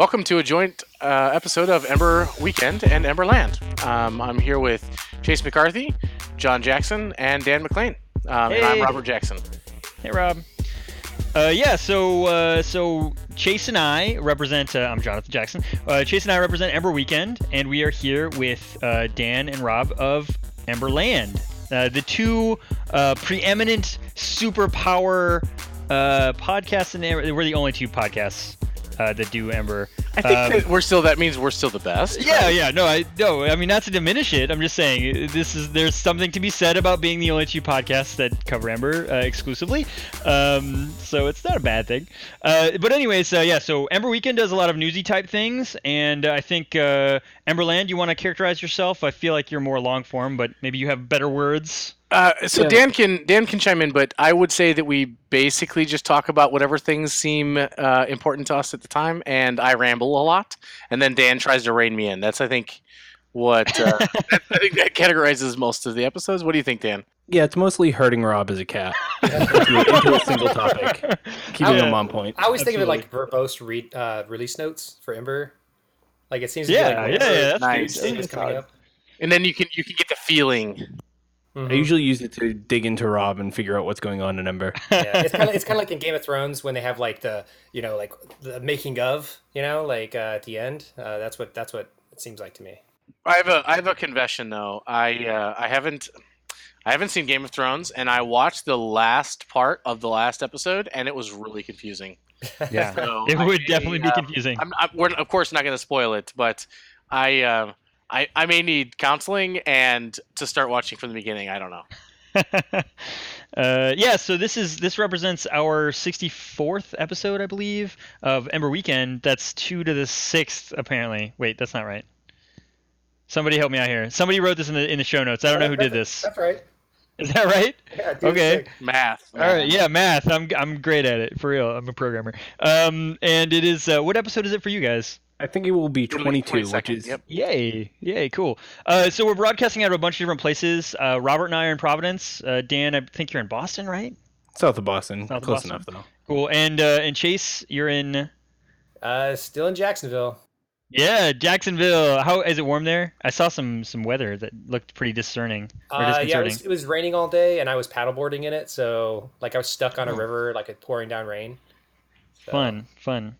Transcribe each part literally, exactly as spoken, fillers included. Welcome to a joint uh, episode of Ember Weekend and Emberland. Um, I'm here with Chase McCarthy, John Jackson, and Dan McClain. Um, hey. And I'm Robert Jackson. Hey, Rob. Uh, yeah, so uh, so Chase and I represent, uh, I'm Jonathan Jackson, uh, Chase and I represent Ember Weekend, and we are here with uh, Dan and Rob of Emberland, uh, the two uh, preeminent superpower uh, podcasts in Ember. We're the only two podcasts uh, that do Ember. I think um, that we're still, that means we're still the best. Yeah, right? yeah, no, I no, I mean, not to diminish it, I'm just saying, this is, there's something to be said about being the only two podcasts that cover Ember uh, exclusively, um, so it's not a bad thing. Uh, but anyways, uh, yeah, so Ember Weekend does a lot of newsy type things, and I think, uh, Emberland, you want to characterize yourself? I feel like you're more long form, but maybe you have better words. Uh, so yeah. Dan can Dan can chime in, but I would say that we basically just talk about whatever things seem uh, important to us at the time, and I ramble a lot, and then Dan tries to rein me in. That's I think what uh, that, I think that categorizes most of the episodes. What do you think, Dan? Yeah, it's mostly hurting Rob as a cat into, into a single topic, keeping him on point. I always Absolutely. think of it like verbose read, uh, release notes for Ember. Like it seems to yeah, be like yeah, yeah, that's nice. It's coming up. And then you can you can get the feeling. Mm-hmm. I usually use it to dig into Rob and figure out what's going on in Ember. Yeah, it's kind of it's kind of like in Game of Thrones when they have like the you know like the making of you know like uh, at the end. Uh, that's what that's what it seems like to me. I have a I have a confession though. I uh, I haven't I haven't seen Game of Thrones, and I watched the last part of the last episode, and it was really confusing. Yeah, so it would I, definitely be confusing. Um, I'm, I'm, we're of course not going to spoil it, but I. Uh, I, I may need counseling and to start watching from the beginning. I don't know. uh, yeah, so this is this represents our sixty-fourth episode, I believe, of Ember Weekend. That's two to the sixth, apparently. Wait, that's not right. Somebody help me out here. Somebody wrote this in the in the show notes. I don't know who did this. That's right. Is that right? Yeah, okay. Math. All right. Yeah, math. I'm I'm great at it. For real. I'm a programmer. Um, and it is. Uh, what episode is it for you guys? I think it will be twenty-two, which is yep. yay, yay, cool. Uh, so we're broadcasting out of a bunch of different places. Uh, Robert and I are in Providence. Uh, Dan, I think you're in Boston, right? South of Boston, South close of Boston. enough though. Cool. And uh, and Chase, you're in. Uh, still in Jacksonville. Yeah, Jacksonville. How is it warm there? I saw some some weather that looked pretty discerning. Or uh, yeah, it was, it was raining all day, and I was paddleboarding in it, so like I was stuck on a oh. river, like it pouring down rain. So. Fun, fun.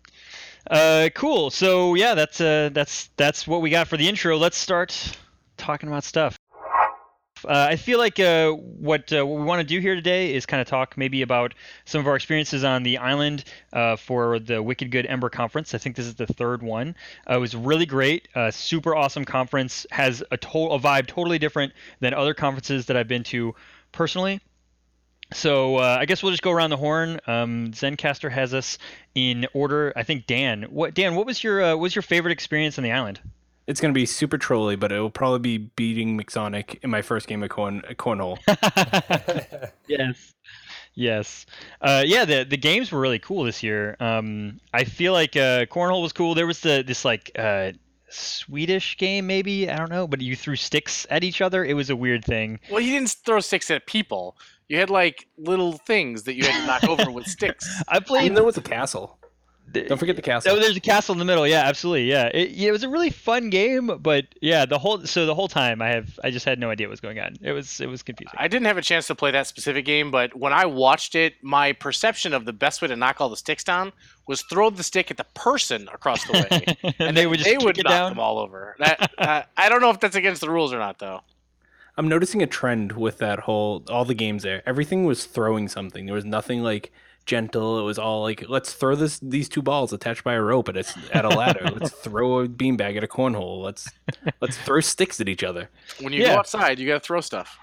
Uh, cool. So yeah, that's uh, that's that's what we got for the intro. Let's start talking about stuff. Uh, I feel like uh, what uh, what we want to do here today is kind of talk maybe about some of our experiences on the island uh, for the Wicked Good Ember Conference. I think this is the third one. Uh, it was really great, uh, super awesome conference. Has a to- a vibe totally different than other conferences that I've been to personally. So uh, I guess we'll just go around the horn. Um, Zencaster has us in order. I think Dan. What Dan? What was your uh, what was your favorite experience on the island? It's gonna be super trolly, but it will probably be beating Mixsonic in my first game of corn cornhole. yes, yes, uh, yeah. The the games were really cool this year. Um, I feel like uh, cornhole was cool. There was the this like. Uh, Swedish game, maybe, I don't know, but you threw sticks at each other. It was a weird thing. Well, you didn't throw sticks at people. You had like little things that you had to knock over with sticks. I played. And there was a castle. Don't forget the castle. Oh, there's a castle in the middle. Yeah, absolutely. Yeah, it, it was a really fun game, but yeah, the whole so the whole time I have I just had no idea what was going on. It was it was confusing. I didn't have a chance to play that specific game, but when I watched it, my perception of the best way to knock all the sticks down was throw the stick at the person across the way, and they would just they would knock down. them all over. That uh, I don't know if that's against the rules or not, though. I'm noticing a trend with that whole all the games there. Everything was throwing something. There was nothing like. Gentle. It was all like, let's throw this these two balls attached by a rope at a, at a ladder. Let's throw a beanbag at a cornhole. Let's let's throw sticks at each other. When you yeah. go outside, you gotta throw stuff.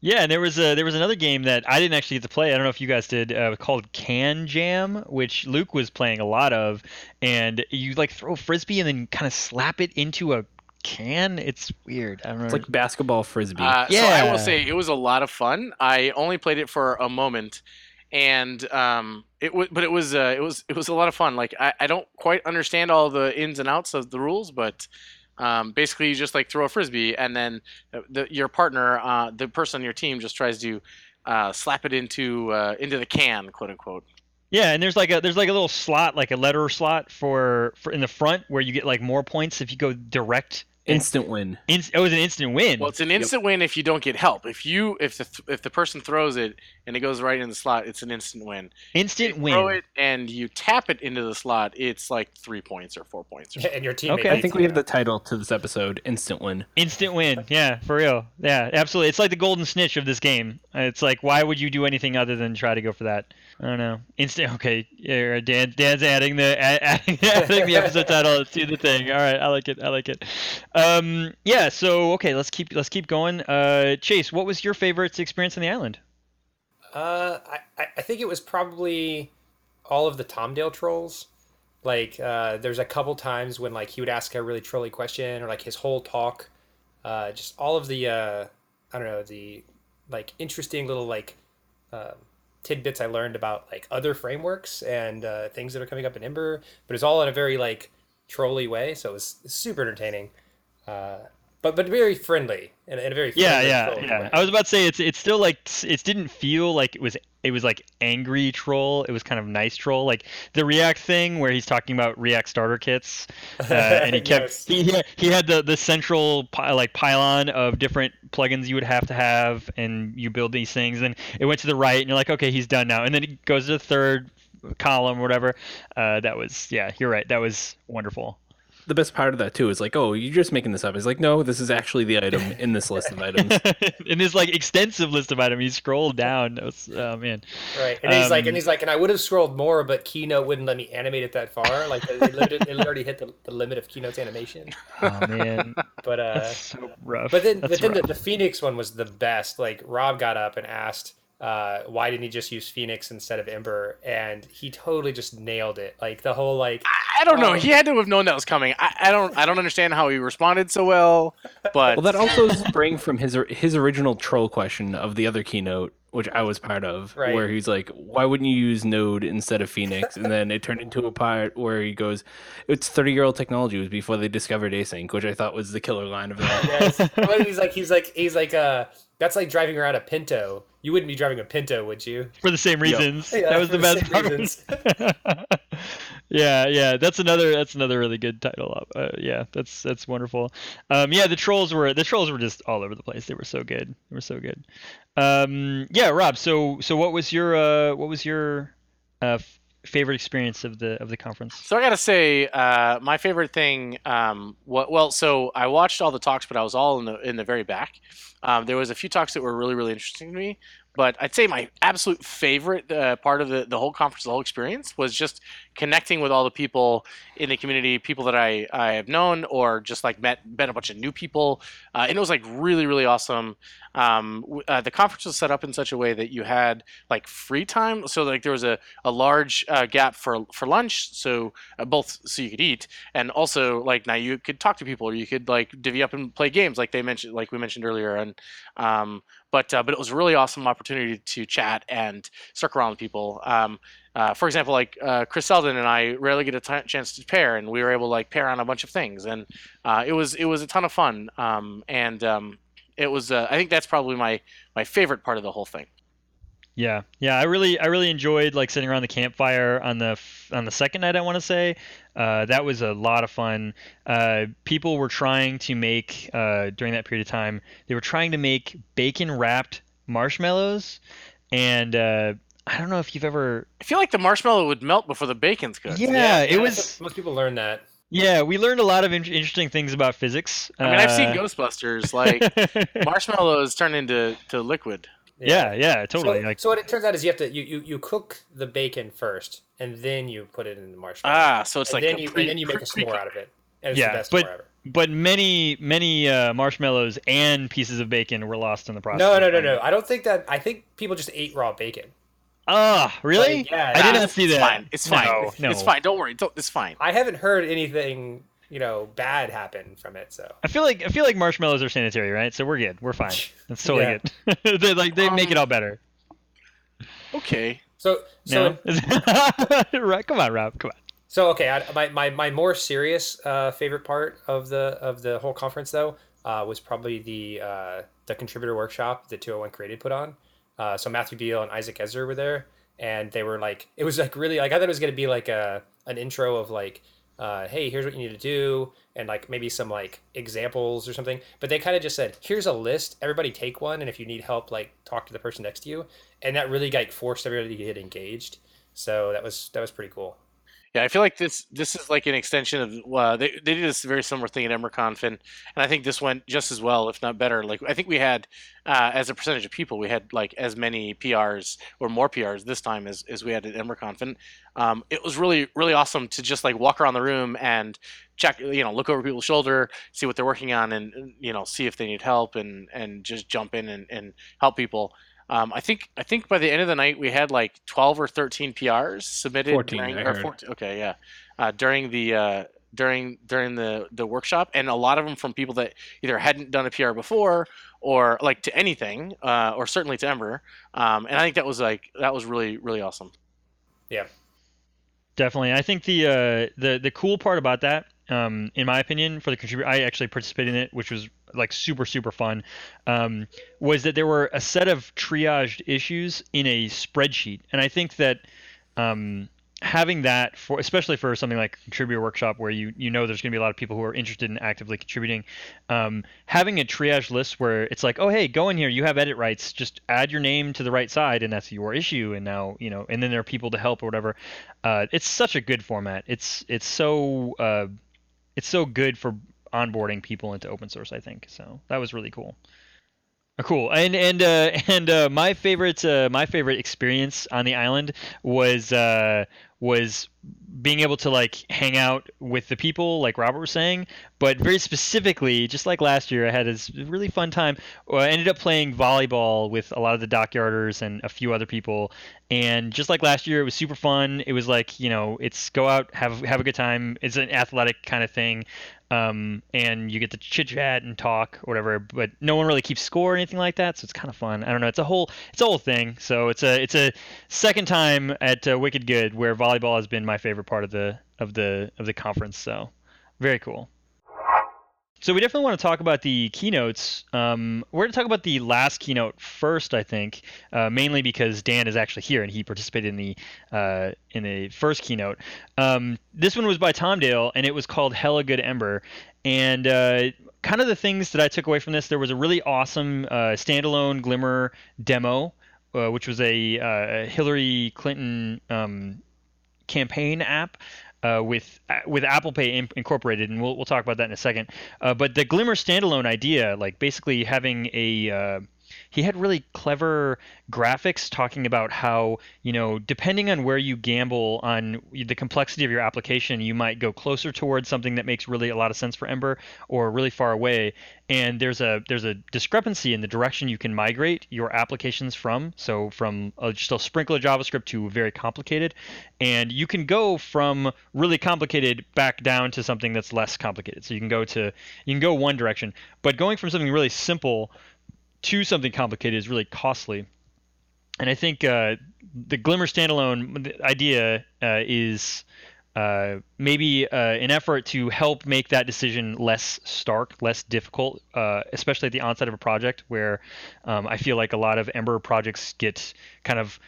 Yeah, and there was a, there was another game that I didn't actually get to play. I don't know if you guys did. Uh, called Can Jam, which Luke was playing a lot of, and you like throw a frisbee and then kind of slap it into a can. It's weird. I don't know. It's like basketball frisbee. Uh, yeah. So I will say it was a lot of fun. I only played it for a moment. And um, it was, but it was, uh, it was, it was a lot of fun. Like I, I don't quite understand all the ins and outs of the rules, but um, basically you just like throw a frisbee, and then the, your partner, uh, the person on your team, just tries to uh, slap it into uh, into the can, quote unquote. Yeah, and there's like a there's like a little slot, like a letter slot for, for in the front where you get like more points if you go direct. Instant win. In, oh, it's an instant win. Well, it's an instant yep. win if you don't get help. If you if the if the person throws it and it goes right in the slot, it's an instant win. Instant you win. Throw it and you tap it into the slot. It's like three points or four points. Or yeah, and your teammate. Okay, I think we have the title to this episode: Instant Win. Instant win. Yeah, for real. Yeah, absolutely. It's like the golden snitch of this game. It's like, why would you do anything other than try to go for that? I don't know. Instant. Okay, yeah, Dan. Dan's adding the adding, adding the episode title to the thing. All right, I like it. I like it. Um, yeah. So okay, let's keep let's keep going. Uh, Chase, what was your favorite experience on the island? Uh, I I think it was probably all of the Tom Dale trolls. Like, uh, there's a couple times when like he would ask a really trolly question, or like his whole talk. Uh, just all of the uh, I don't know the like interesting little like. Um, tidbits I learned about like other frameworks and uh, things that are coming up in Ember, but it's all in a very like trolly way. So it was super entertaining, uh, but but very friendly and in, in a very friendly yeah yeah yeah. Way. I was about to say it's it's still like it didn't feel like it was it was like angry troll. It was kind of nice troll, like the React thing where he's talking about React starter kits, uh, and he kept yes. he, he he had the the central like pylon of different plugins you would have to have, and you build these things, and it went to the right and you're like, okay, he's done now, and then it goes to the third column or whatever. Uh that was yeah you're right that was wonderful. The best part of that too is like, oh, you're just making this up. It's like, no, this is actually the item in this list of items. In this like extensive list of items, you scroll down. Was, oh man, right? And um, he's like, and he's like, and I would have scrolled more, but Keynote wouldn't let me animate it that far. Like it, limited, it already hit the, the limit of Keynote's animation. Oh man, but uh, that's so rough. But then, that's but then the, the Phoenix one was the best. Like Rob got up and asked, uh, why didn't he just use Phoenix instead of Ember? And he totally just nailed it. Like the whole like I, I don't know. Um, he had to have known that was coming. I, I don't. I don't understand how he responded so well. But well, that also sprang from his his original troll question of the other Keynote, which I was part of, right. Where he's like, "Why wouldn't you use Node instead of Phoenix?" And then it turned into a part where he goes, "It's thirty-year-old technology. It was before they discovered async," which I thought was the killer line of that. Yes. Well, he's like, he's like, he's like, uh, that's like driving around a Pinto. You wouldn't be driving a Pinto, would you? For the same reasons. Yep. Yeah, that was the, the best. yeah, yeah. That's another. That's another really good title. Uh, yeah, that's that's wonderful. Um, yeah, the trolls were the trolls were just all over the place. They were so good. They were so good. Um, yeah, Rob. So so what was your uh, what was your uh, f- favorite experience of the of the conference? So I gotta say, uh, my favorite thing. Um, what, well, so I watched all the talks, but I was all in the in the very back. Um, there was a few talks that were really, really interesting to me, but I'd say my absolute favorite uh, part of the, the whole conference, the whole experience, was just connecting with all the people in the community, people that I, I have known or just like met met a bunch of new people, uh, and it was like really, really awesome. Um, uh, the conference was set up in such a way that you had like free time, so like there was a a large uh, gap for for lunch, so uh, both so you could eat and also like now you could talk to people or you could like divvy up and play games, like they mentioned, like we mentioned earlier, and um, but uh, but it was a really awesome opportunity to chat and circle around with people. Um, Uh, for example, like uh, Chris Seldon and I rarely get a t- chance to pair, and we were able to like pair on a bunch of things, and uh, it was it was a ton of fun, um, and um, it was uh, I think that's probably my, my favorite part of the whole thing. Yeah, yeah, I really I really enjoyed like sitting around the campfire on the on the second night. I want to say uh, that was a lot of fun. Uh, people were trying to make uh, during that period of time they were trying to make bacon wrapped marshmallows, and. Uh, I don't know if you've ever... I feel like the marshmallow would melt before the bacon's cooked. Yeah, yeah it was... Most people learn that. Yeah, we learned a lot of in- interesting things about physics. I mean, uh... I've seen Ghostbusters. Like, marshmallows turn into to liquid. Yeah, yeah, yeah totally. So, like... so what it turns out is you have to... You, you, you cook the bacon first, and then you put it in the marshmallow. Ah, so it's and like... Then complete... you, and then you make a s'more out of it. And it's yeah, the best but... s'more ever. But many, many uh, marshmallows and pieces of bacon were lost in the process. No, no, no, no. I don't think that... I think people just ate raw bacon. Ah, oh, really? Like, yeah, I did not see that. Fine. It's fine. No, no. It's fine. Don't worry. Don't, it's fine. I haven't heard anything, you know, bad happen from it. So I feel like I feel like marshmallows are sanitary, right? So we're good. We're fine. That's totally yeah. good. they like they um, make it all better. Okay. So so no? Come on, Rob. Come on. So okay, I, my, my my more serious uh, favorite part of the of the whole conference though uh, was probably the uh, the contributor workshop that two oh one Created put on. Uh, so Matthew Beal and Isaac Ezra were there, and they were like, it was like really like I thought it was going to be like a an intro of like, uh, hey, here's what you need to do, and like maybe some like examples or something. But they kind of just said, here's a list, everybody take one, and if you need help, like talk to the person next to you. And that really like forced everybody to get engaged. So that was that was pretty cool. Yeah, I feel like this this is like an extension of uh, they they did this very similar thing at EmberConf, and, and I think this went just as well, if not better. Like I think we had uh, as a percentage of people, we had like as many P Rs or more P Rs this time as, as we had at EmberConf, and um, it was really really awesome to just like walk around the room and check, you know, look over people's shoulder, see what they're working on, and you know, see if they need help, and and just jump in and, and help people. Um, I think I think by the end of the night we had like twelve or thirteen P Rs submitted. fourteen, during, I heard. fourteen, okay, yeah, uh, during the uh, during during the, the workshop, and a lot of them from people that either hadn't done a P R before or like to anything, uh, or certainly to Ember. Um, and I think that was like that was really really awesome. Yeah, definitely. I think the uh, the the cool part about that, um, in my opinion, for the contributor, I actually participated in it, which was like super super fun, um, was that there were a set of triaged issues in a spreadsheet, and I think that um, having that, for especially for something like contributor workshop where you you know there's going to be a lot of people who are interested in actively contributing, um, having a triage list where it's like, oh hey, go in here, you have edit rights, just add your name to the right side and that's your issue, and now you know, and then there are people to help or whatever. Uh, it's such a good format. It's it's so uh, it's so good for onboarding people into open source, I think. So that was really cool. Cool. And and uh, and uh, my favorite uh, my favorite experience on the island was uh, was being able to like hang out with the people, like Robert was saying, but very specifically, just like last year, I had this really fun time. I ended up playing volleyball with a lot of the Dockyarders and a few other people, and just like last year, it was super fun. It was like, you know, it's go out, have have a good time. It's an athletic kind of thing. Um, and you get to chit chat and talk or whatever, but no one really keeps score or anything like that, so it's kind of fun. I don't know. It's a whole, it's a whole thing. So it's a, it's a second time at uh, Wicked Good where volleyball has been my favorite part of the, of the, of the conference. So very cool. So we definitely want to talk about the keynotes. Um, we're going to talk about the last keynote first, I think, uh, mainly because Dan is actually here and he participated in the uh, in the first keynote. Um, this one was by Tom Dale, and it was called Hella Good Ember. And uh, kind of the things that I took away from this, there was a really awesome uh, standalone Glimmer demo, uh, which was a uh, Hillary Clinton um, campaign app. Uh, with with Apple Pay in, incorporated, and we'll we'll talk about that in a second. Uh, but the Glimmer standalone idea, like basically having a, uh, he had really clever graphics talking about how, you know, depending on where you gamble on the complexity of your application, you might go closer towards something that makes really a lot of sense for Ember, or really far away. And there's a there's a discrepancy in the direction you can migrate your applications from. So from a, just a sprinkle of JavaScript to very complicated, and you can go from really complicated back down to something that's less complicated. So you can go to you can go one direction, but going from something really simple to something complicated is really costly. And I think uh, the Glimmer standalone idea uh, is. Uh, maybe uh, an effort to help make that decision less stark, less difficult, uh, especially at the onset of a project where um, I feel like a lot of Ember projects get kind of,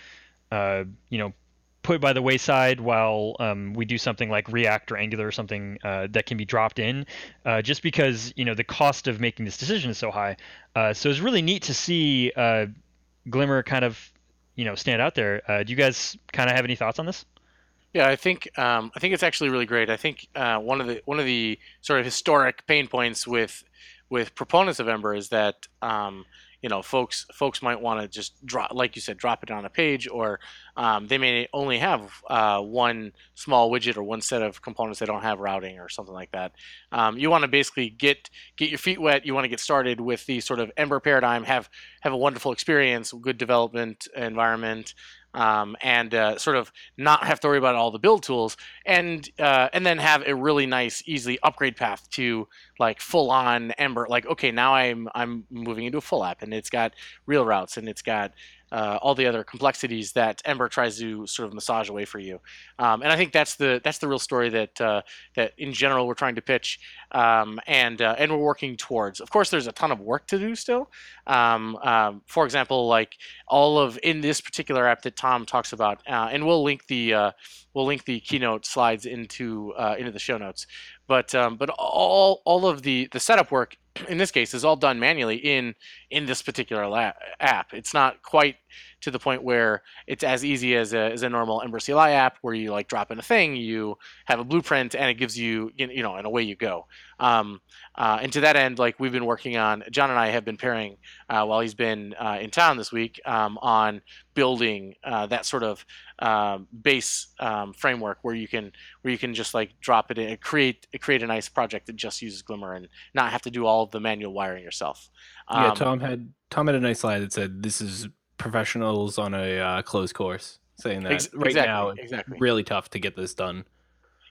uh, you know, put by the wayside while um, we do something like React or Angular or something uh, that can be dropped in, uh, just because, you know, the cost of making this decision is so high. Uh, so it's really neat to see uh, Glimmer kind of, you know, stand out there. Uh, do you guys kind of have any thoughts on this? Yeah, I think um, I think it's actually really great. I think uh, one of the one of the sort of historic pain points with with proponents of Ember is that um, you know folks folks might want to just drop, like you said, drop it on a page, or um, they may only have uh, one small widget or one set of components. They don't have routing or something like that. Um, you want to basically get get your feet wet. You want to get started with the sort of Ember paradigm. Have have a wonderful experience, good development environment. Um, and uh, sort of not have to worry about all the build tools, and uh, and then have a really nice, easy upgrade path to like full-on Ember. Like, okay, now I'm I'm moving into a full app, and it's got real routes, and it's got uh, all the other complexities that Ember tries to sort of massage away for you. Um, and I think that's the that's the real story that uh, that in general we're trying to pitch, um, and uh, and we're working towards. Of course, there's a ton of work to do still. Um, um, for example, like all of in this particular app that Tom talks about, uh, and we'll link the uh, we'll link the keynote slides into uh, into the show notes. But um, but all all of the the setup work in this case is all done manually in in this particular lab, app. It's not quite to the point where it's as easy as a as a normal Ember C L I app where you like drop in a thing, you have a blueprint, and it gives you you know and away you go. Um, uh, and to that end, like we've been working on, John and I have been pairing uh, while he's been uh, in town this week um, on building uh, that sort of uh, base um, framework where you can where you can just like drop it in and create create a nice project that just uses Glimmer and not have to do all of the manual wiring yourself. Um, yeah, Tom had Tom had a nice slide that said this is professionals on a uh, closed course, saying that ex- right exactly, now it's exactly. really tough to get this done.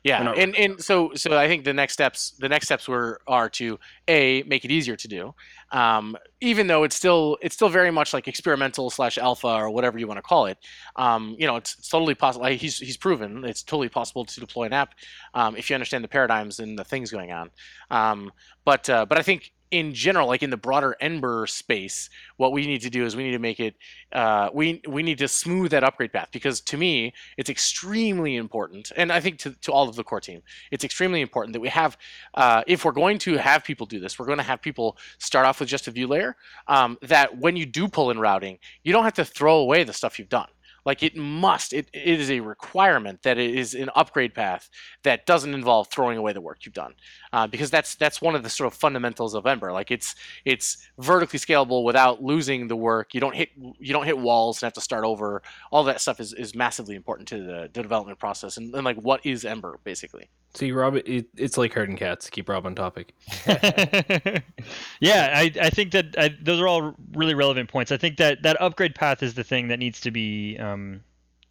Yeah, and and so so I think the next steps the next steps were are to a make it easier to do, um, even though it's still it's still very much like experimental slash alpha or whatever you want to call it. Um, you know, it's, it's totally possible. Like he's he's proven it's totally possible to deploy an app um, if you understand the paradigms and the things going on. Um, but uh, but I think. In general, like in the broader Ember space, what we need to do is we need to make it, uh, we we need to smooth that upgrade path, because to me, it's extremely important, and I think to, to all of the core team, it's extremely important that we have, uh, if we're going to have people do this, we're going to have people start off with just a view layer, um, that when you do pull in routing, you don't have to throw away the stuff you've done. Like it must, it, it is a requirement that it is an upgrade path that doesn't involve throwing away the work you've done, uh, because that's that's one of the sort of fundamentals of Ember. Like it's it's vertically scalable without losing the work. You don't hit you don't hit walls and have to start over. All that stuff is, is massively important to the, the development process. And, and like, what is Ember basically? See, Rob, it, it's like herding cats. Keep Rob on topic. Yeah, I, I think that I, those are all really relevant points. I think that that upgrade path is the thing that needs to be, um,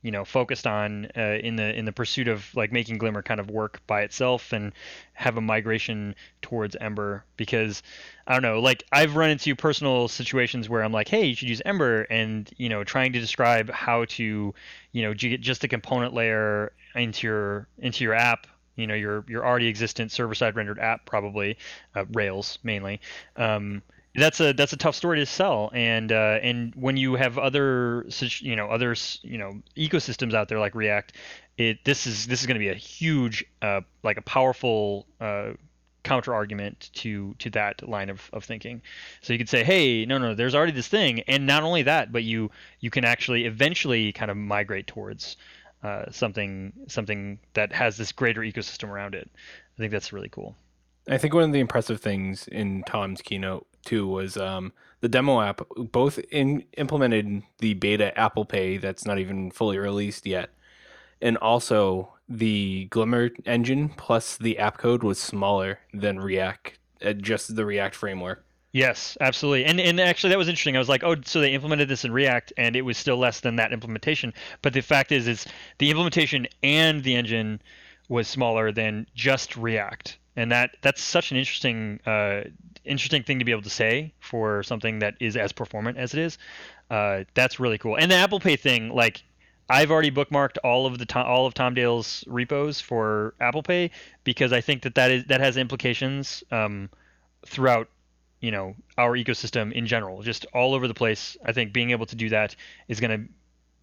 you know, focused on uh, in the in the pursuit of like making Glimmer kind of work by itself and have a migration towards Ember. Because I don't know, like I've run into personal situations where I'm like, hey, you should use Ember, and you know, trying to describe how to, you know, get just a component layer into your into your app. You know, your your already existent server-side rendered app, probably uh, Rails mainly. Um, that's a that's a tough story to sell, and uh, and when you have other you know other you know ecosystems out there like React, it this is this is going to be a huge uh, like a powerful uh, counter argument to to that line of, of thinking. So you could say, hey, no no, there's already this thing, and not only that, but you you can actually eventually kind of migrate towards. Uh, something something that has this greater ecosystem around it. I think that's really cool. I think one of the impressive things in Tom's keynote too was um, the demo app both in, implemented the beta Apple Pay that's not even fully released yet, and also the Glimmer engine plus the app code was smaller than React, uh, just the React framework. Yes, absolutely. And and actually that was interesting. I was like, oh, so they implemented this in React and it was still less than that implementation. But the fact is, is the implementation and the engine was smaller than just React. And that that's such an interesting uh, interesting thing to be able to say for something that is as performant as it is. Uh, that's really cool. And the Apple Pay thing, like I've already bookmarked all of the to- all of Tom Dale's repos for Apple Pay because I think that that, is, that has implications um, throughout you know, our ecosystem in general, just all over the place. I think being able to do that is going to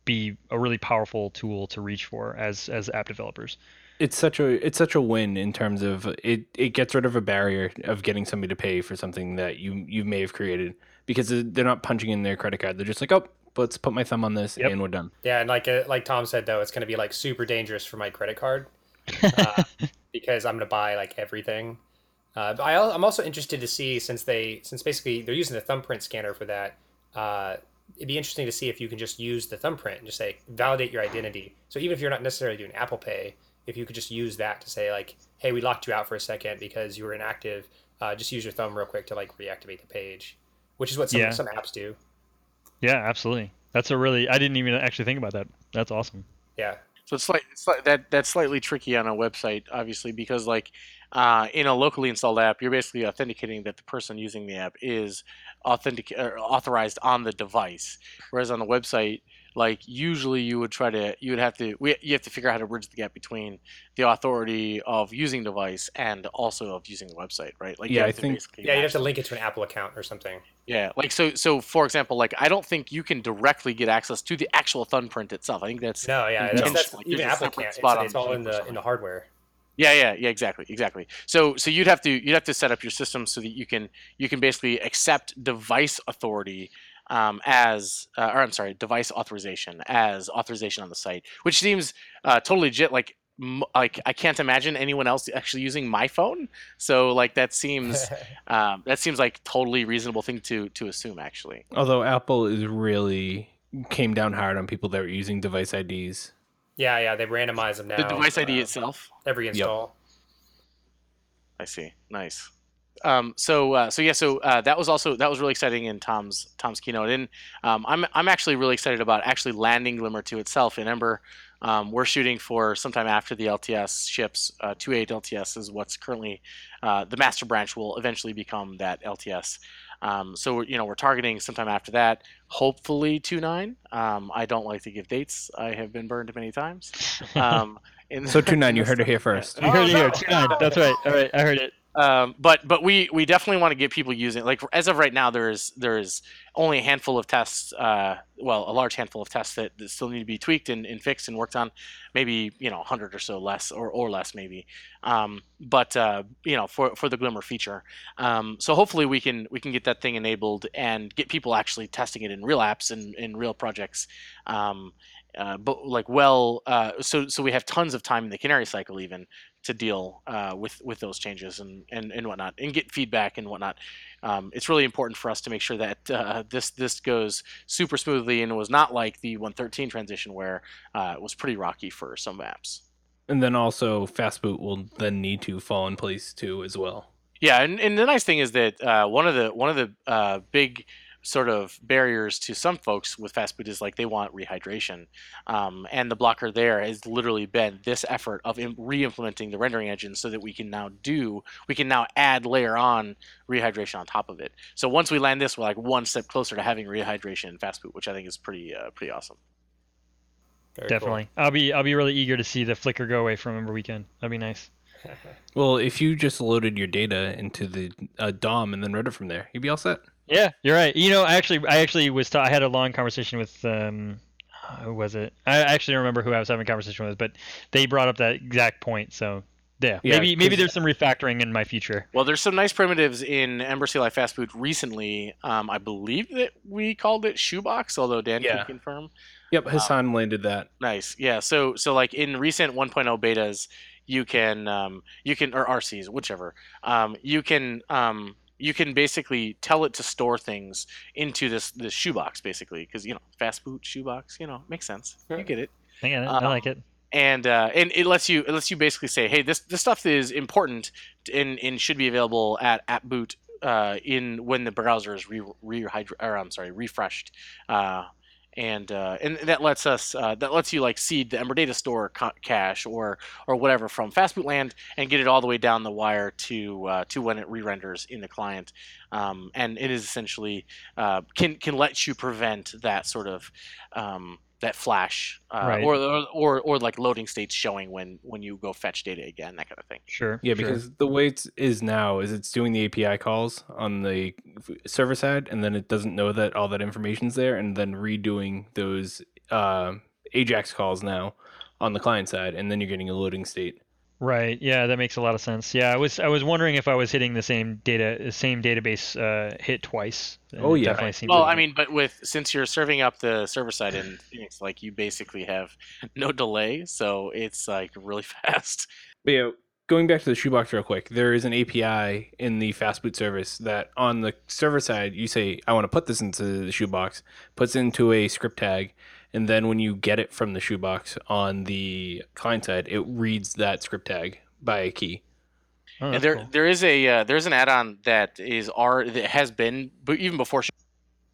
be a really powerful tool to reach for as as app developers. It's such a it's such a win in terms of it, it gets rid of a barrier of getting somebody to pay for something that you, you may have created because they're not punching in their credit card. They're just like, oh, let's put my thumb on this yep. and we're done. Yeah, and like like Tom said, though, it's going to be like super dangerous for my credit card uh, because I'm going to buy like everything. Uh, but I, I'm also interested to see since they since basically they're using the thumbprint scanner for that. Uh, it'd be interesting to see if you can just use the thumbprint and just say validate your identity. So even if you're not necessarily doing Apple Pay, if you could just use that to say like, hey, we locked you out for a second because you were inactive. Uh, just use your thumb real quick to like reactivate the page, which is what some yeah. some apps do. Yeah, absolutely. That's a really I didn't even actually think about that. That's awesome. Yeah. So it's like, it's like that that's slightly tricky on a website, obviously, because like uh, in a locally installed app, you're basically authenticating that the person using the app is authentic or authorized on the device. Whereas on the website, like usually you would try to, you would have to, we, you have to figure out how to bridge the gap between the authority of using device and also of using the website, right? Like yeah, I think yeah, you have to link it to an Apple account or something. Yeah, like so. So for example, like I don't think you can directly get access to the actual thumbprint itself. I think that's no, yeah, that's, that's like, even Apple can't. It's, it's all in the in the hardware. Yeah, yeah, yeah, exactly, exactly. So, so you'd have to you'd have to set up your system so that you can you can basically accept device authority um, as, uh, or I'm sorry, device authorization as authorization on the site, which seems uh, totally legit. Like, m- like I can't imagine anyone else actually using my phone. So, like that seems um, that seems like totally reasonable thing to to assume actually. Although Apple is really came down hard on people that were using device I Ds. Yeah, yeah, they randomize them now. The device I D uh, itself? Every install. Yep. I see. Nice. Um, so, uh, so yeah, so uh, that was also that was really exciting in Tom's Tom's keynote, and um, I'm I'm actually really excited about actually landing Glimmer two itself in Ember. Um, we're shooting for sometime after the L T S ships. Uh, two point eight L T S is what's currently uh, the master branch will eventually become that L T S. Um, so we're, you know, we're targeting sometime after that, hopefully two point nine. Um, I don't like to give dates. I have been burned many times. Um, in so two point nine, you heard it here first. You oh, heard it here, two point nine. No. That's right. All right, I heard it. Um, but but we, we definitely want to get people using it. Like as of right now, there is there is only a handful of tests, uh, well, a large handful of tests that, that still need to be tweaked and, and fixed and worked on. Maybe you know one hundred or so less, or, or less maybe. Um, but uh, you know for, for the Glimmer feature, um, so hopefully we can we can get that thing enabled and get people actually testing it in real apps and in real projects. Um, uh, but like well, uh, so so we have tons of time in the canary cycle even to deal uh, with with those changes and, and, and whatnot, and get feedback and whatnot. Um, it's really important for us to make sure that uh, this this goes super smoothly and was not like the one thirteen transition where uh, it was pretty rocky for some apps. And then also FastBoot will then need to fall in place too as well. Yeah, and, and the nice thing is that uh, one of the one of the uh, big sort of barriers to some folks with FastBoot is like they want rehydration, um, and the blocker there has literally been this effort of im- re-implementing the rendering engine so that we can now do we can now add layer on rehydration on top of it. So once we land this, we're like one step closer to having rehydration in FastBoot, which I think is pretty uh, pretty awesome. Very Definitely, cool. I'll be I'll be really eager to see the flicker go away from Ember Weekend. That'd be nice. Well, if you just loaded your data into the uh, D O M and then read it from there, you'd be all set. Yeah, you're right. You know, I actually, I actually was. Ta- I had a long conversation with. Um, who was it? I actually don't remember who I was having a conversation with, but they brought up that exact point. So, yeah, yeah maybe maybe there's some refactoring in my future. Well, there's some nice primitives in Ember C L I FastBoot recently. Um, I believe that we called it Shoebox, although Dan yeah. can confirm. Yep, Hassan um, landed that. Nice. Yeah. So so like in recent one point oh betas, you can um, you can or R Cs, whichever. Um, you can. Um, You can basically tell it to store things into this, this shoebox, basically, because, you know, FastBoot, shoebox, you know, makes sense. You get it. I get it. Um, I like it. And uh, and it lets you it lets you basically say, hey, this this stuff is important and, and should be available at at boot uh, in when the browser is re, re or I'm sorry refreshed. Uh, And uh, and that lets us uh, that lets you like seed the Ember Data Store ca- cache or or whatever from FastBoot land and get it all the way down the wire to uh, to when it re-renders in the client, um, and it is essentially uh, can can let you prevent that sort of um, that flash uh, right. or, or or or like loading states showing when when you go fetch data again, that kind of thing. Sure. Yeah, because sure. the way it is now is it's doing the A P I calls on the server side, and then it doesn't know that all that information's there, and then redoing those uh, AJAX calls now on the client side, and then you're getting a loading state. Right. Yeah, that makes a lot of sense. Yeah, I was I was wondering if I was hitting the same data same database uh, hit twice. Oh yeah. Definitely seems well, I mean, but with since you're serving up the server side in Phoenix, like you basically have no delay, so it's like really fast. But yeah, going back to the shoebox real quick, there is an A P I in the FastBoot service that on the server side you say I want to put this into the shoebox, puts it into a script tag. And then when you get it from the shoebox on the client side, it reads that script tag by a key. Oh, and there, cool. there is a uh, there's an add-on that is R that has been, but even before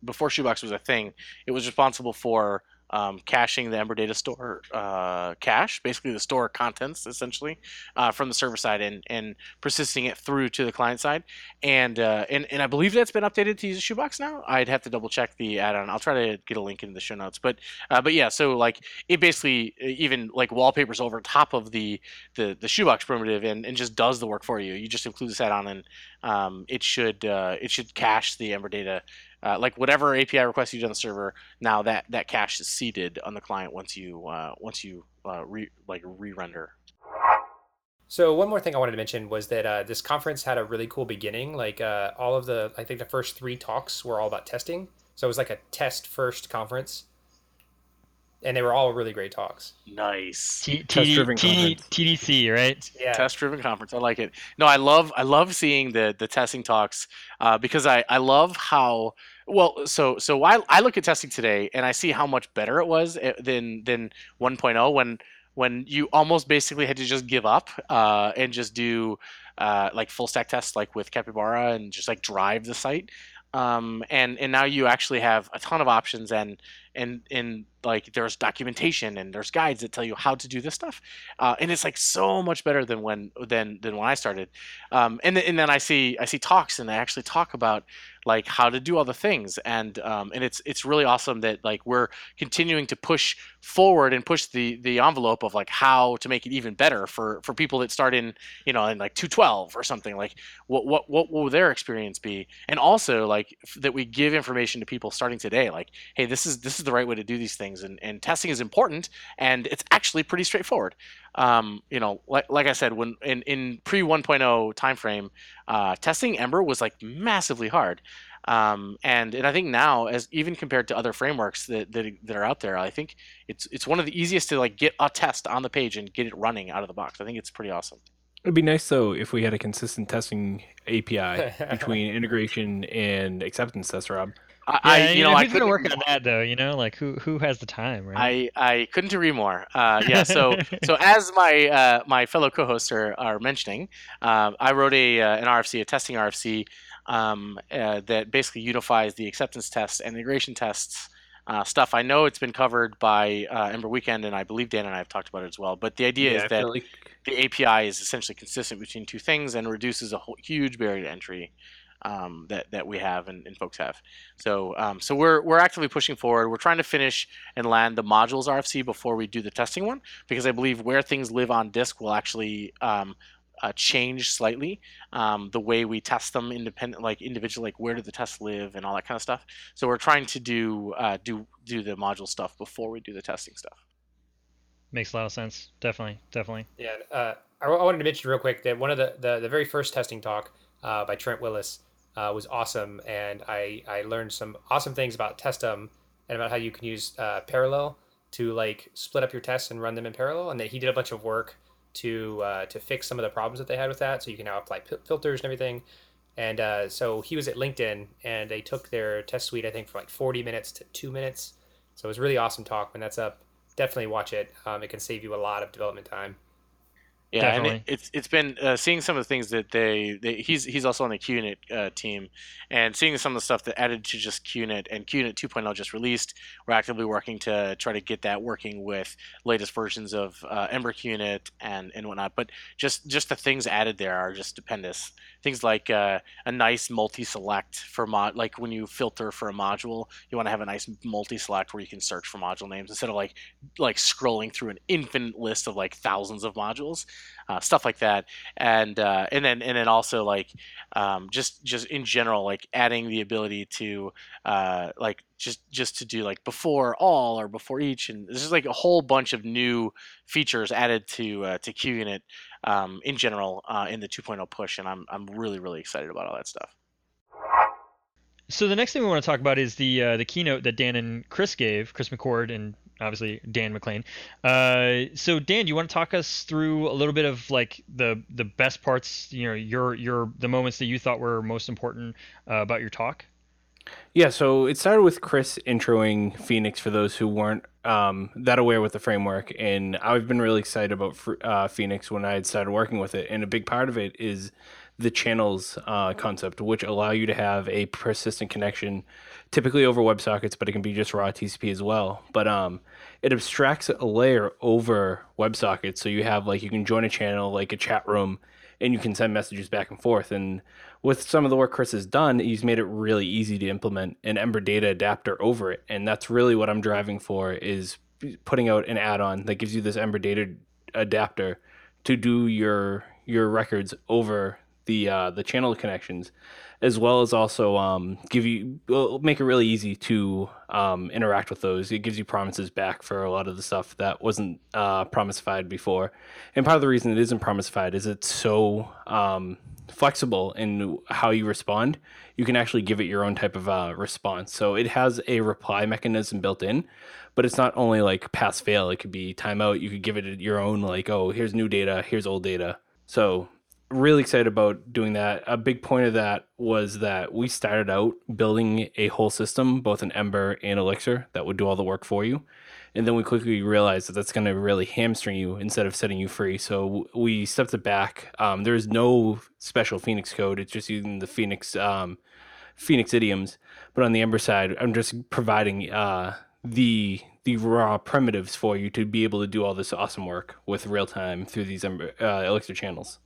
before shoebox was a thing, it was responsible for um, caching the Ember Data Store uh, cache, basically the store of contents, essentially, uh, from the server side and, and persisting it through to the client side. And, uh, and and I believe that's been updated to use Shoebox now. I'd have to double check the add-on. I'll try to get a link into the show notes. But uh, but yeah, so like it basically even like wallpapers over top of the the, the Shoebox primitive and, and just does the work for you. You just include this add-on and um, it should uh, it should cache the Ember Data. Uh, like whatever A P I request you do on the server, now that, that cache is seeded on the client once you uh, once you uh, re, like re-render. So one more thing I wanted to mention was that uh, this conference had a really cool beginning. Like uh, all of the, I think the first three talks were all about testing. So it was like a test-first conference, and they were all really great talks. Nice. T- Test-driven T- conference. T- TDC, right? Yeah. Test-driven conference. I like it. No, I love I love seeing the the testing talks uh, because I I love how. Well, so so I, I look at testing today and I see how much better it was than than one point oh when when you almost basically had to just give up uh, and just do uh, like full stack tests like with Capybara and just like drive the site. Um, and, and now you actually have a ton of options and, and, and like there's documentation and there's guides that tell you how to do this stuff. Uh, and it's like so much better than when, than, than when I started. Um, and, th- and then I see, I see talks and they actually talk about like how to do all the things. And, um, and it's, it's really awesome that like we're continuing to push forward and push the, the envelope of like how to make it even better for, for people that start in, you know, in like two twelve or something. Like what, what, what will their experience be? And also like f- that we give information to people starting today, like, hey, this is, this is the right way to do these things. And, and testing is important and it's actually pretty straightforward. Um, you know, like, like I said, when in, in pre one point oh timeframe, uh, testing Ember was like massively hard. Um, and, and I think now, as even compared to other frameworks that, that that are out there, I think it's it's one of the easiest to like get a test on the page and get it running out of the box. I think it's pretty awesome. It'd be nice though if we had a consistent testing A P I between integration and acceptance tests, Rob. I, yeah, I you know, know who's I gonna work on that though, you know, like who who has the time, right? I, I couldn't agree more. Uh, yeah, so so as my uh, my fellow co-hosts are, are mentioning, uh, I wrote a uh, an R F C, a testing R F C, um, uh, that basically unifies the acceptance tests and integration tests. Uh, stuff I know it's been covered by uh, Ember Weekend, and I believe Dan and I have talked about it as well. But the idea yeah, is I that like... the A P I is essentially consistent between two things and reduces a whole, huge barrier to entry um, that that we have and, and folks have. So um, so we're we're actively pushing forward. We're trying to finish and land the modules R F C before we do the testing one, because I believe where things live on disk will actually um, uh, change slightly um, the way we test them independent, like individually, like where do the tests live and all that kind of stuff. So we're trying to do uh, do do the module stuff before we do the testing stuff. Makes a lot of sense. Definitely, definitely. Yeah, uh, I, I wanted to mention real quick that one of the the, the very first testing talk uh, by Trent Willis uh, was awesome, and I I learned some awesome things about Testum and about how you can use uh, Parallel to like split up your tests and run them in parallel, and that he did a bunch of work to uh, to fix some of the problems that they had with that. So you can now apply p- filters and everything. And uh, so he was at LinkedIn and they took their test suite, I think, for like forty minutes to two minutes. So it was a really awesome talk. When that's up, definitely watch it. Um, it can save you a lot of development time. Yeah, definitely. And it, it's it's been uh, seeing some of the things that they, they he's he's also on the QUnit uh, team, and seeing some of the stuff that added to just QUnit and QUnit two point oh just released. We're actively working to try to get that working with latest versions of uh, Ember QUnit and, and whatnot. But just, just the things added there are just stupendous. Things like uh, a nice multi-select for mod, like when you filter for a module, you want to have a nice multi-select where you can search for module names instead of like like scrolling through an infinite list of like thousands of modules. Uh, stuff like that, and uh, and then and then also like um, just just in general, like adding the ability to uh, like just just to do like before all or before each, and this is like a whole bunch of new features added to uh, to QUnit um, in general uh, in the two point oh push, and I'm I'm really really excited about all that stuff. So the next thing we want to talk about is the uh, the keynote that Dan and Chris gave, Chris McCord and. Obviously, Dan McClain. Uh, so, Dan, you want to talk us through a little bit of like the the best parts, you know, your your the moments that you thought were most important uh, about your talk? Yeah. So it started with Chris introing Phoenix for those who weren't um, that aware with the framework, and I've been really excited about uh, Phoenix when I had started working with it. And a big part of it is the channels uh, concept, which allow you to have a persistent connection, typically over WebSockets, but it can be just raw T C P as well. But um, it abstracts a layer over WebSockets, so you have like you can join a channel like a chat room, and you can send messages back and forth. And with some of the work Chris has done, he's made it really easy to implement an Ember Data adapter over it. And that's really what I'm driving for, is putting out an add-on that gives you this Ember Data adapter to do your your records over the uh, the channel connections, as well as also um, give you make it really easy to um, interact with those. It gives you promises back for a lot of the stuff that wasn't uh, promisified before. And part of the reason it isn't promisified is it's so um, flexible in how you respond. You can actually give it your own type of uh, response. So it has a reply mechanism built in, but it's not only like pass fail. It could be timeout. You could give it your own like, oh, here's new data, here's old data. So really excited about doing that. A big point of that was that we started out building a whole system, both in Ember and Elixir, that would do all the work for you. And then we quickly realized that that's going to really hamstring you instead of setting you free. So we stepped it back. Um, there is no special Phoenix code. It's just using the Phoenix um, Phoenix idioms. But on the Ember side, I'm just providing uh, the the raw primitives for you to be able to do all this awesome work with real time through these Ember, uh, Elixir channels.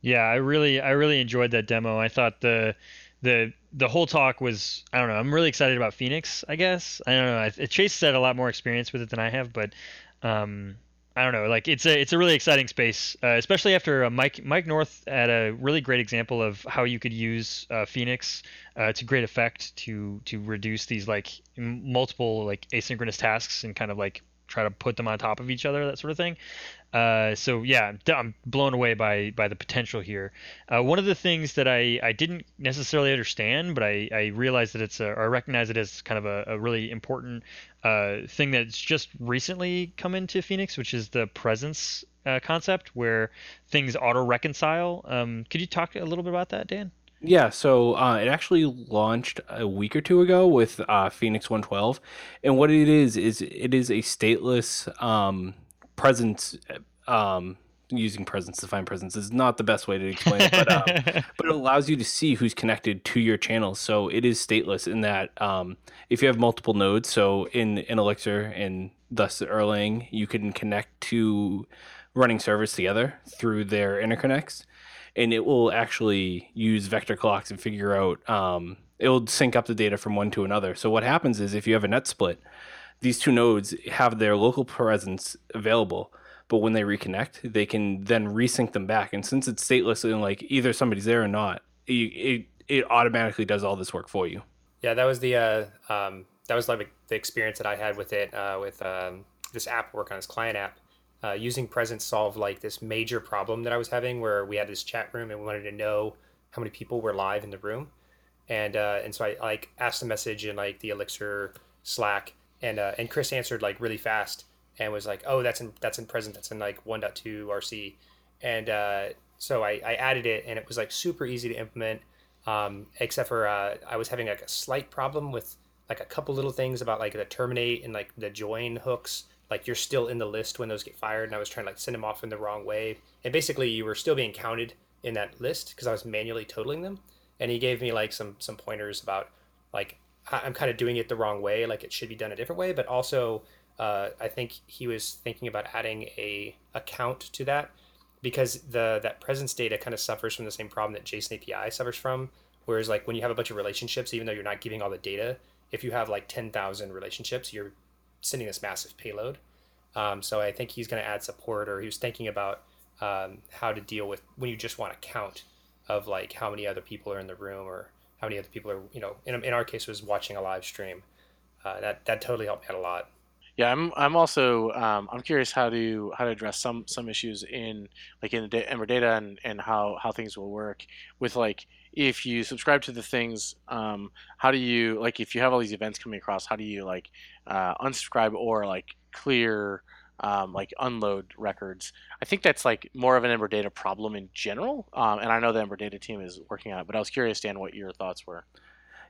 Yeah, I really, I really enjoyed that demo. I thought the, the, the whole talk was, I don't know. I'm really excited about Phoenix, I guess. I don't know. I, Chase had a lot more experience with it than I have, but, um, I don't know. Like it's a, it's a really exciting space, uh, especially after uh, Mike, Mike North had a really great example of how you could use uh, Phoenix uh, to great effect to, to reduce these like m- multiple like asynchronous tasks and kind of like try to put them on top of each other, that sort of thing. Uh, so yeah, I'm blown away by, by the potential here. Uh, one of the things that I, I didn't necessarily understand, but I, I realized that it's a, or I recognize it as kind of a, a really important uh, thing that's just recently come into Phoenix, which is the presence uh, concept where things auto reconcile. Um, could you talk a little bit about that, Dan? Yeah, so uh, it actually launched a week or two ago with uh, Phoenix one twelve, and what it is is it is a stateless um, presence. Um, using presence to find presence is not the best way to explain it, but um, but it allows you to see who's connected to your channel. So it is stateless in that um, if you have multiple nodes, so in, in Elixir and thus Erlang, you can connect to running servers together through their interconnects. And it will actually use vector clocks and figure out, um, it will sync up the data from one to another. So what happens is if you have a net split, these two nodes have their local presence available. But when they reconnect, they can then resync them back. And since it's stateless and like either somebody's there or not, it it, it automatically does all this work for you. Yeah, that was the uh, um, that was like the experience that I had with it, uh, with um, this app work on this client app. Uh, using presence solved like this major problem that I was having where we had this chat room and we wanted to know how many people were live in the room. And uh, and so I like asked a message in like the Elixir Slack, and uh, and Chris answered like really fast and was like, oh, that's in that's in presence, that's in like one point two R C. And uh, so I, I added it and it was like super easy to implement, um, except for uh, I was having like a slight problem with like a couple little things about like the terminate and like the join hooks. Like you're still in the list when those get fired. And I was trying to like send them off in the wrong way. And basically you were still being counted in that list because I was manually totaling them. And he gave me like some, some pointers about like, I'm kind of doing it the wrong way. Like it should be done a different way. But also uh, I think he was thinking about adding a account to that because the, that presence data kind of suffers from the same problem that JSON A P I suffers from. Whereas like when you have a bunch of relationships, even though you're not giving all the data, if you have like ten thousand relationships, you're sending this massive payload. Um, so I think he's going to add support, or he was thinking about um, how to deal with when you just want a count of like how many other people are in the room or how many other people are, you know, in, in our case was watching a live stream. Uh, that, that totally helped me out a lot. Yeah, I'm I'm also um, I'm curious how to how to address some some issues in like in the Ember Data and, and how, how things will work with like if you subscribe to the things, um, how do you like if you have all these events coming across, how do you like uh, unsubscribe or like clear um, like unload records? I think that's like more of an Ember Data problem in general, um, and I know the Ember Data team is working on it. But I was curious, Dan, what your thoughts were.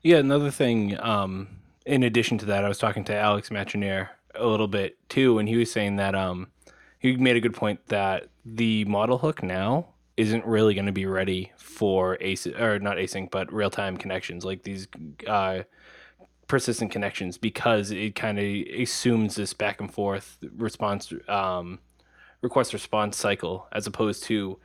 Yeah, another thing. Um, in addition to that, I was talking to Alex Machinier a little bit too, and he was saying that um he made a good point that the model hook now isn't really going to be ready for async, or not async, but real-time connections, like these uh, persistent connections, because it kind of assumes this back and forth response, um, request response cycle, as opposed to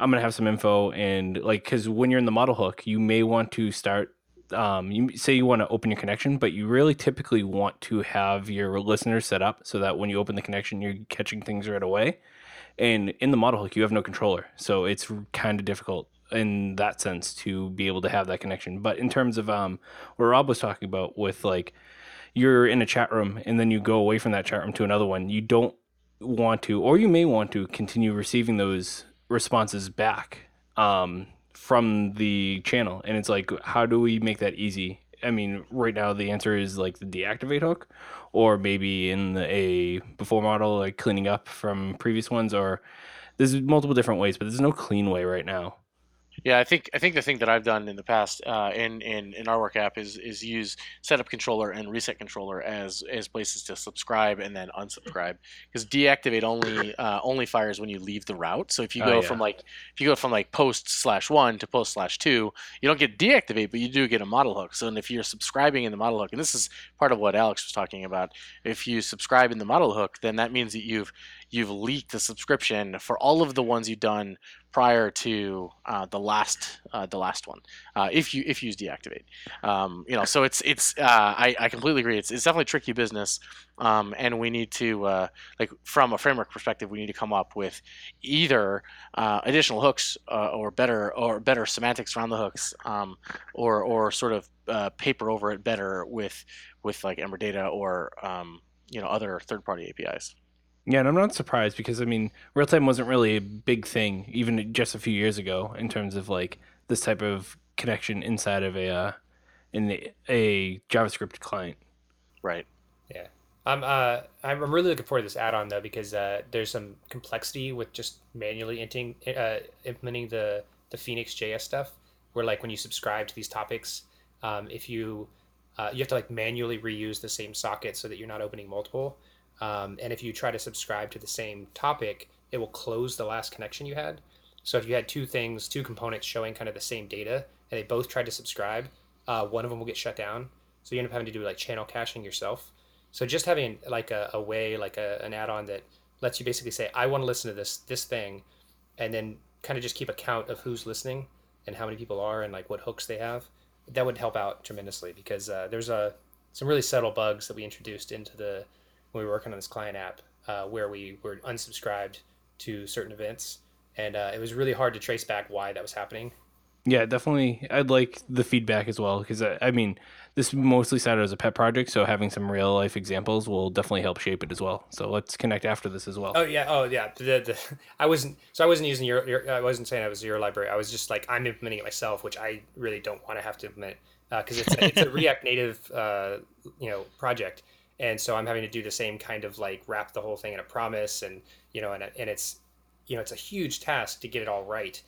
I'm going to have some info and like, because when you're in the model hook, you may want to start, um, you say you want to open your connection, but you really typically want to have your listener set up so that when you open the connection, you're catching things right away. And in the model hook, you have no controller. So it's kind of difficult in that sense to be able to have that connection. But in terms of um, what Rob was talking about with like, you're in a chat room and then you go away from that chat room to another one, you don't want to, or you may want to continue receiving those responses back um, from the channel. And it's like, how do we make that easy? I mean, right now the answer is like the deactivate hook, or maybe in the, a before model, like cleaning up from previous ones, or there's multiple different ways, but there's no clean way right now. Yeah, I think I think the thing that I've done in the past uh, in, in, in our work app is is use setup controller and reset controller as as places to subscribe and then unsubscribe, because deactivate only uh, only fires when you leave the route. So if you go oh, yeah. from like if you go from like post slash one to post slash two, you don't get deactivate, but you do get a model hook. So and if you're subscribing in the model hook, and this is part of what Alex was talking about, if you subscribe in the model hook, then that means that you've you've leaked the subscription for all of the ones you've done prior to uh, the last uh, the last one. Uh, if you if you use deactivate, um, you know, so it's it's uh, I I completely agree. It's it's definitely tricky business, um, and we need to uh, like from a framework perspective, we need to come up with either uh, additional hooks uh, or better or better semantics around the hooks, um, or or sort of uh, paper over it better with with like Ember Data or um, you know other third party A P Is. Yeah, and I'm not surprised because, I mean, real-time wasn't really a big thing even just a few years ago in terms of, like, this type of connection inside of a uh, in the, a JavaScript client. Right. Yeah. I'm, uh, I'm really looking forward to this add-on, though, because uh, there's some complexity with just manually inting, uh, implementing the, the Phoenix J S stuff where, like, when you subscribe to these topics, um, if you uh, you have to, like, manually reuse the same socket so that you're not opening multiple. Um, and if you try to subscribe to the same topic, it will close the last connection you had. So if you had two things, two components showing kind of the same data, and they both tried to subscribe, uh, one of them will get shut down. So you end up having to do like channel caching yourself. So just having like a, a way, like a, an add-on that lets you basically say, I want to listen to this this thing, and then kind of just keep a count of who's listening and how many people are and like what hooks they have. That would help out tremendously because uh, there's a, some really subtle bugs that we introduced into the when we were working on this client app uh, where we were unsubscribed to certain events. And uh, it was really hard to trace back why that was happening. Yeah, definitely. I'd like the feedback as well, because, I, I mean, this mostly started as a pet project, so having some real-life examples will definitely help shape it as well. So let's connect after this as well. Oh, yeah. Oh, yeah. The, the, I wasn't so I wasn't using your, your... I wasn't saying I was your library. I was just like, I'm implementing it myself, which I really don't want to have to implement because uh, it's, it's a React Native uh, you know, project. And so I'm having to do the same kind of like wrap the whole thing in a promise and, you know, and and it's, you know, it's a huge task to get it all right.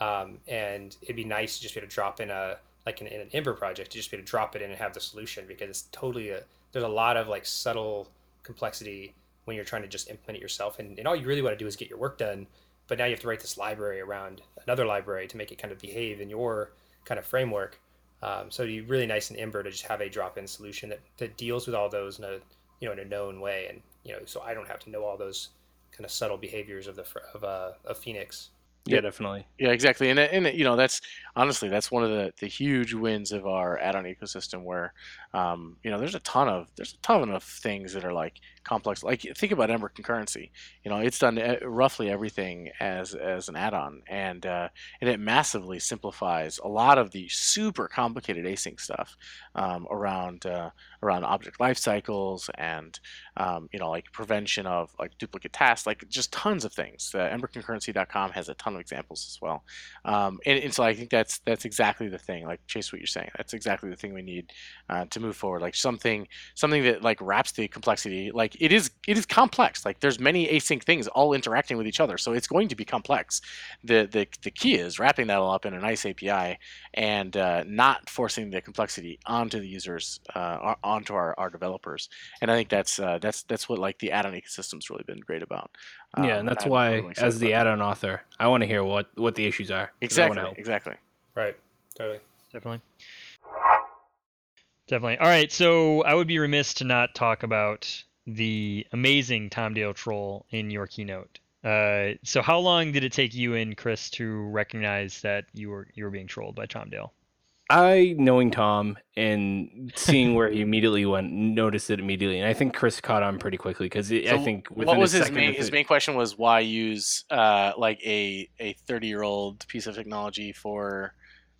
Um, and it'd be nice to just be able to drop in a, like in, in an Ember project, to just be able to drop it in and have the solution because it's totally, a, there's a lot of like subtle complexity when you're trying to just implement it yourself. And, and all you really want to do is get your work done. But now you have to write this library around another library to make it kind of behave in your kind of framework. Um, so it'd be really nice in Ember to just have a drop-in solution that, that deals with all those in a, you know, in a known way. And, you know, so I don't have to know all those kind of subtle behaviors of the, of, uh, of Phoenix. Yeah, definitely. Yeah, exactly. And, and you know, that's honestly, that's one of the, the huge wins of our add-on ecosystem where, um, you know, there's a ton of, there's a ton of things that are like complex. Like think about Ember concurrency, you know, it's done roughly everything as, as an add-on and, uh, and it massively simplifies a lot of the super complicated async stuff, um, around, uh, around object life cycles and, um, you know, like prevention of like duplicate tasks, like just tons of things. Uh, ember concurrency dot com has a ton of examples as well, um, and, and so I think that's that's exactly the thing. Like Chase, what you're saying, that's exactly the thing we need uh, to move forward. Like something something that like wraps the complexity. Like it is it is complex. Like there's many async things all interacting with each other, so it's going to be complex. The the the key is wrapping that all up in a nice A P I and uh, not forcing the complexity onto the users, uh, onto our, our developers. And I think that's uh, that's that's what like the add-on ecosystem's really been great about. Um, yeah, and that's why, really as the add-on author, I want to hear what, what the issues are. Exactly, exactly. Right, totally. Definitely. Definitely. All right, so I would be remiss to not talk about the amazing Tom Dale troll in your keynote. Uh, so how long did it take you and Chris to recognize that you were you were being trolled by Tom Dale? I, knowing Tom and seeing where he immediately went, noticed it immediately. And I think Chris caught on pretty quickly because so I think within what was a his main, his main question was why use uh, like a a thirty-year-old piece of technology for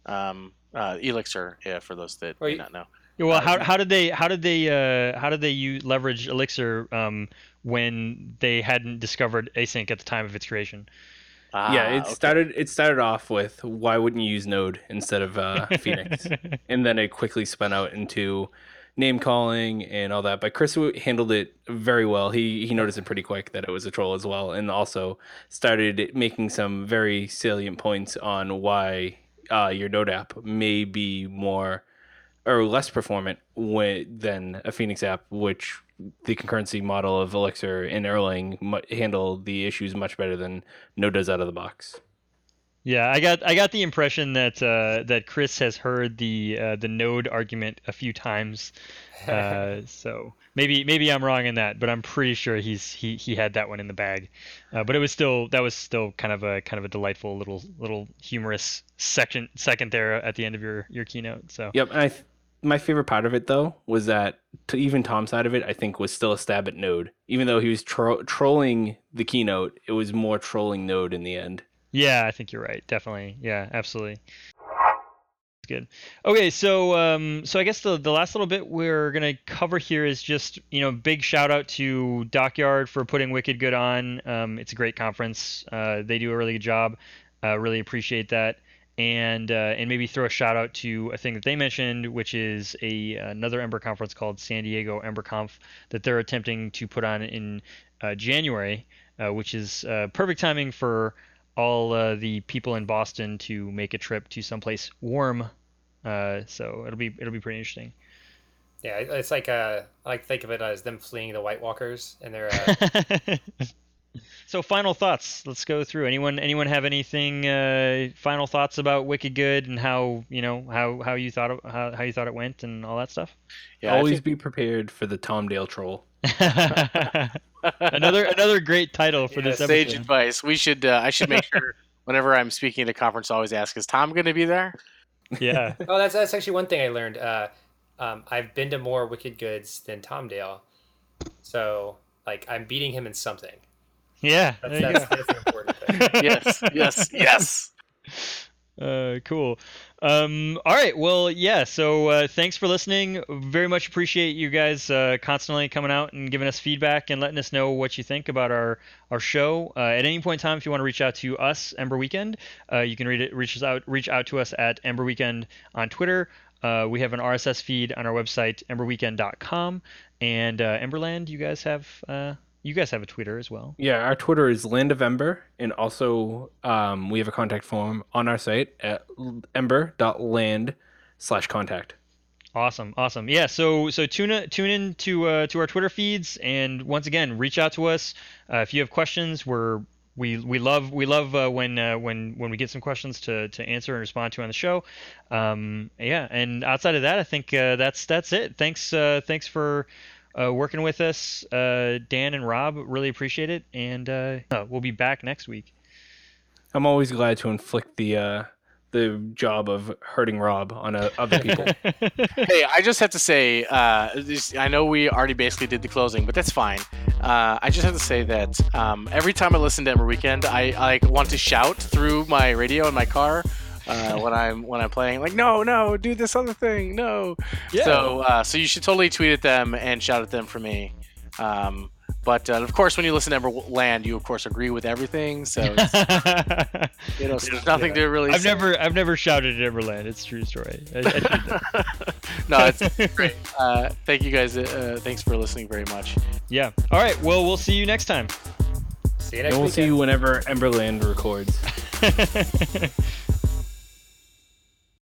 um, uh, Elixir, yeah, for those that Are may you, not know. Well, how how did they how did they uh, how did they use, leverage Elixir um, when they hadn't discovered async at the time of its creation? Ah, yeah, it okay. started. It started off with why wouldn't you use Node instead of uh, Phoenix, and then it quickly spun out into name calling and all that. But Chris handled it very well. He he noticed it pretty quick that it was a troll as well, and also started making some very salient points on why uh, your Node app may be more or less performant when, than a Phoenix app, which the concurrency model of Elixir and Erlang handle the issues much better than Node does out of the box. Yeah, I got I got the impression that uh, that Chris has heard the uh, the Node argument a few times, uh, so maybe maybe I'm wrong in that, but I'm pretty sure he's he, he had that one in the bag. Uh, but it was still that was still kind of a kind of a delightful little little humorous section second there at the end of your, your keynote. So yep, I. Th- My favorite part of it, though, was that to even Tom's side of it, I think, was still a stab at Node. Even though he was tro- trolling the keynote, it was more trolling Node in the end. Yeah, I think you're right. Definitely. Yeah, absolutely. Good. Okay, so um, so I guess the, the last little bit we're going to cover here is just, you know, big shout out to Dockyard for putting Wicked Good on. Um, it's a great conference. Uh, they do a really good job. Uh, really appreciate that. And uh, and maybe throw a shout out to a thing that they mentioned, which is a another Ember conference called San Diego Ember Conf that they're attempting to put on in uh, January, uh, which is uh, perfect timing for all uh, the people in Boston to make a trip to someplace warm. Uh, so it'll be it'll be pretty interesting. Yeah, it's like uh, I like to think of it as them fleeing the White Walkers and their. Uh... So final thoughts. Let's go through. Anyone anyone have anything uh, final thoughts about Wicked Good and how, you know, how, how you thought it, how, how you thought it went and all that stuff? Yeah, always think... be prepared for the Tom Dale troll. another another great title for yeah, this episode. Sage advice. We should uh, I should make sure whenever I'm speaking at a conference I always ask, is Tom going to be there? Yeah. Oh, that's that's actually one thing I learned. Uh, um, I've been to more Wicked Goods than Tom Dale. So, like, I'm beating him in something. Yeah, that's, that's, that's an important thing. Yes, yes, yes. Uh, cool. Um, all right. Well, yeah. So uh, thanks for listening. Very much appreciate you guys uh, constantly coming out and giving us feedback and letting us know what you think about our our show. Uh, at any point in time, if you want to reach out to us, Ember Weekend, uh, you can read it, reach us out, reach out to us at Ember Weekend on Twitter. Uh, we have an R S S feed on our website, ember weekend dot com, and uh, Emberland. You guys have. Uh, You guys have a Twitter as well. Yeah, our Twitter is Land of Ember, and also um, we have a contact form on our site at ember dot land slash contact. Awesome, awesome. Yeah, so so tune tune in to uh, to our Twitter feeds, and once again, reach out to us uh, if you have questions. We're we we love we love uh, when uh, when when we get some questions to to answer and respond to on the show. Um, yeah, and outside of that, I think uh, that's that's it. Thanks uh, thanks for. Uh, working with us, uh, Dan and Rob, really appreciate it, and uh, we'll be back next week. I'm always glad to inflict the uh, the job of hurting Rob on uh, other people. Hey, I just have to say, uh, this, I know we already basically did the closing, but that's fine. Uh, I just have to say that um, every time I listen to Ember Weekend, I, I want to shout through my radio in my car. Uh, when I'm when I'm playing, like no, no, do this other thing, no. Yeah. So uh, so you should totally tweet at them and shout at them for me. Um, but uh, of course, when you listen to Emberland, you of course agree with everything. So it's, you know, so there's nothing yeah. to really. I've say. never I've never shouted at Emberland. It's a true story. I, I no, it's great. Uh, thank you guys. Uh, thanks for listening very much. Yeah. All right. Well, we'll see you next time. See you next. And we'll weekend. see you whenever Emberland records.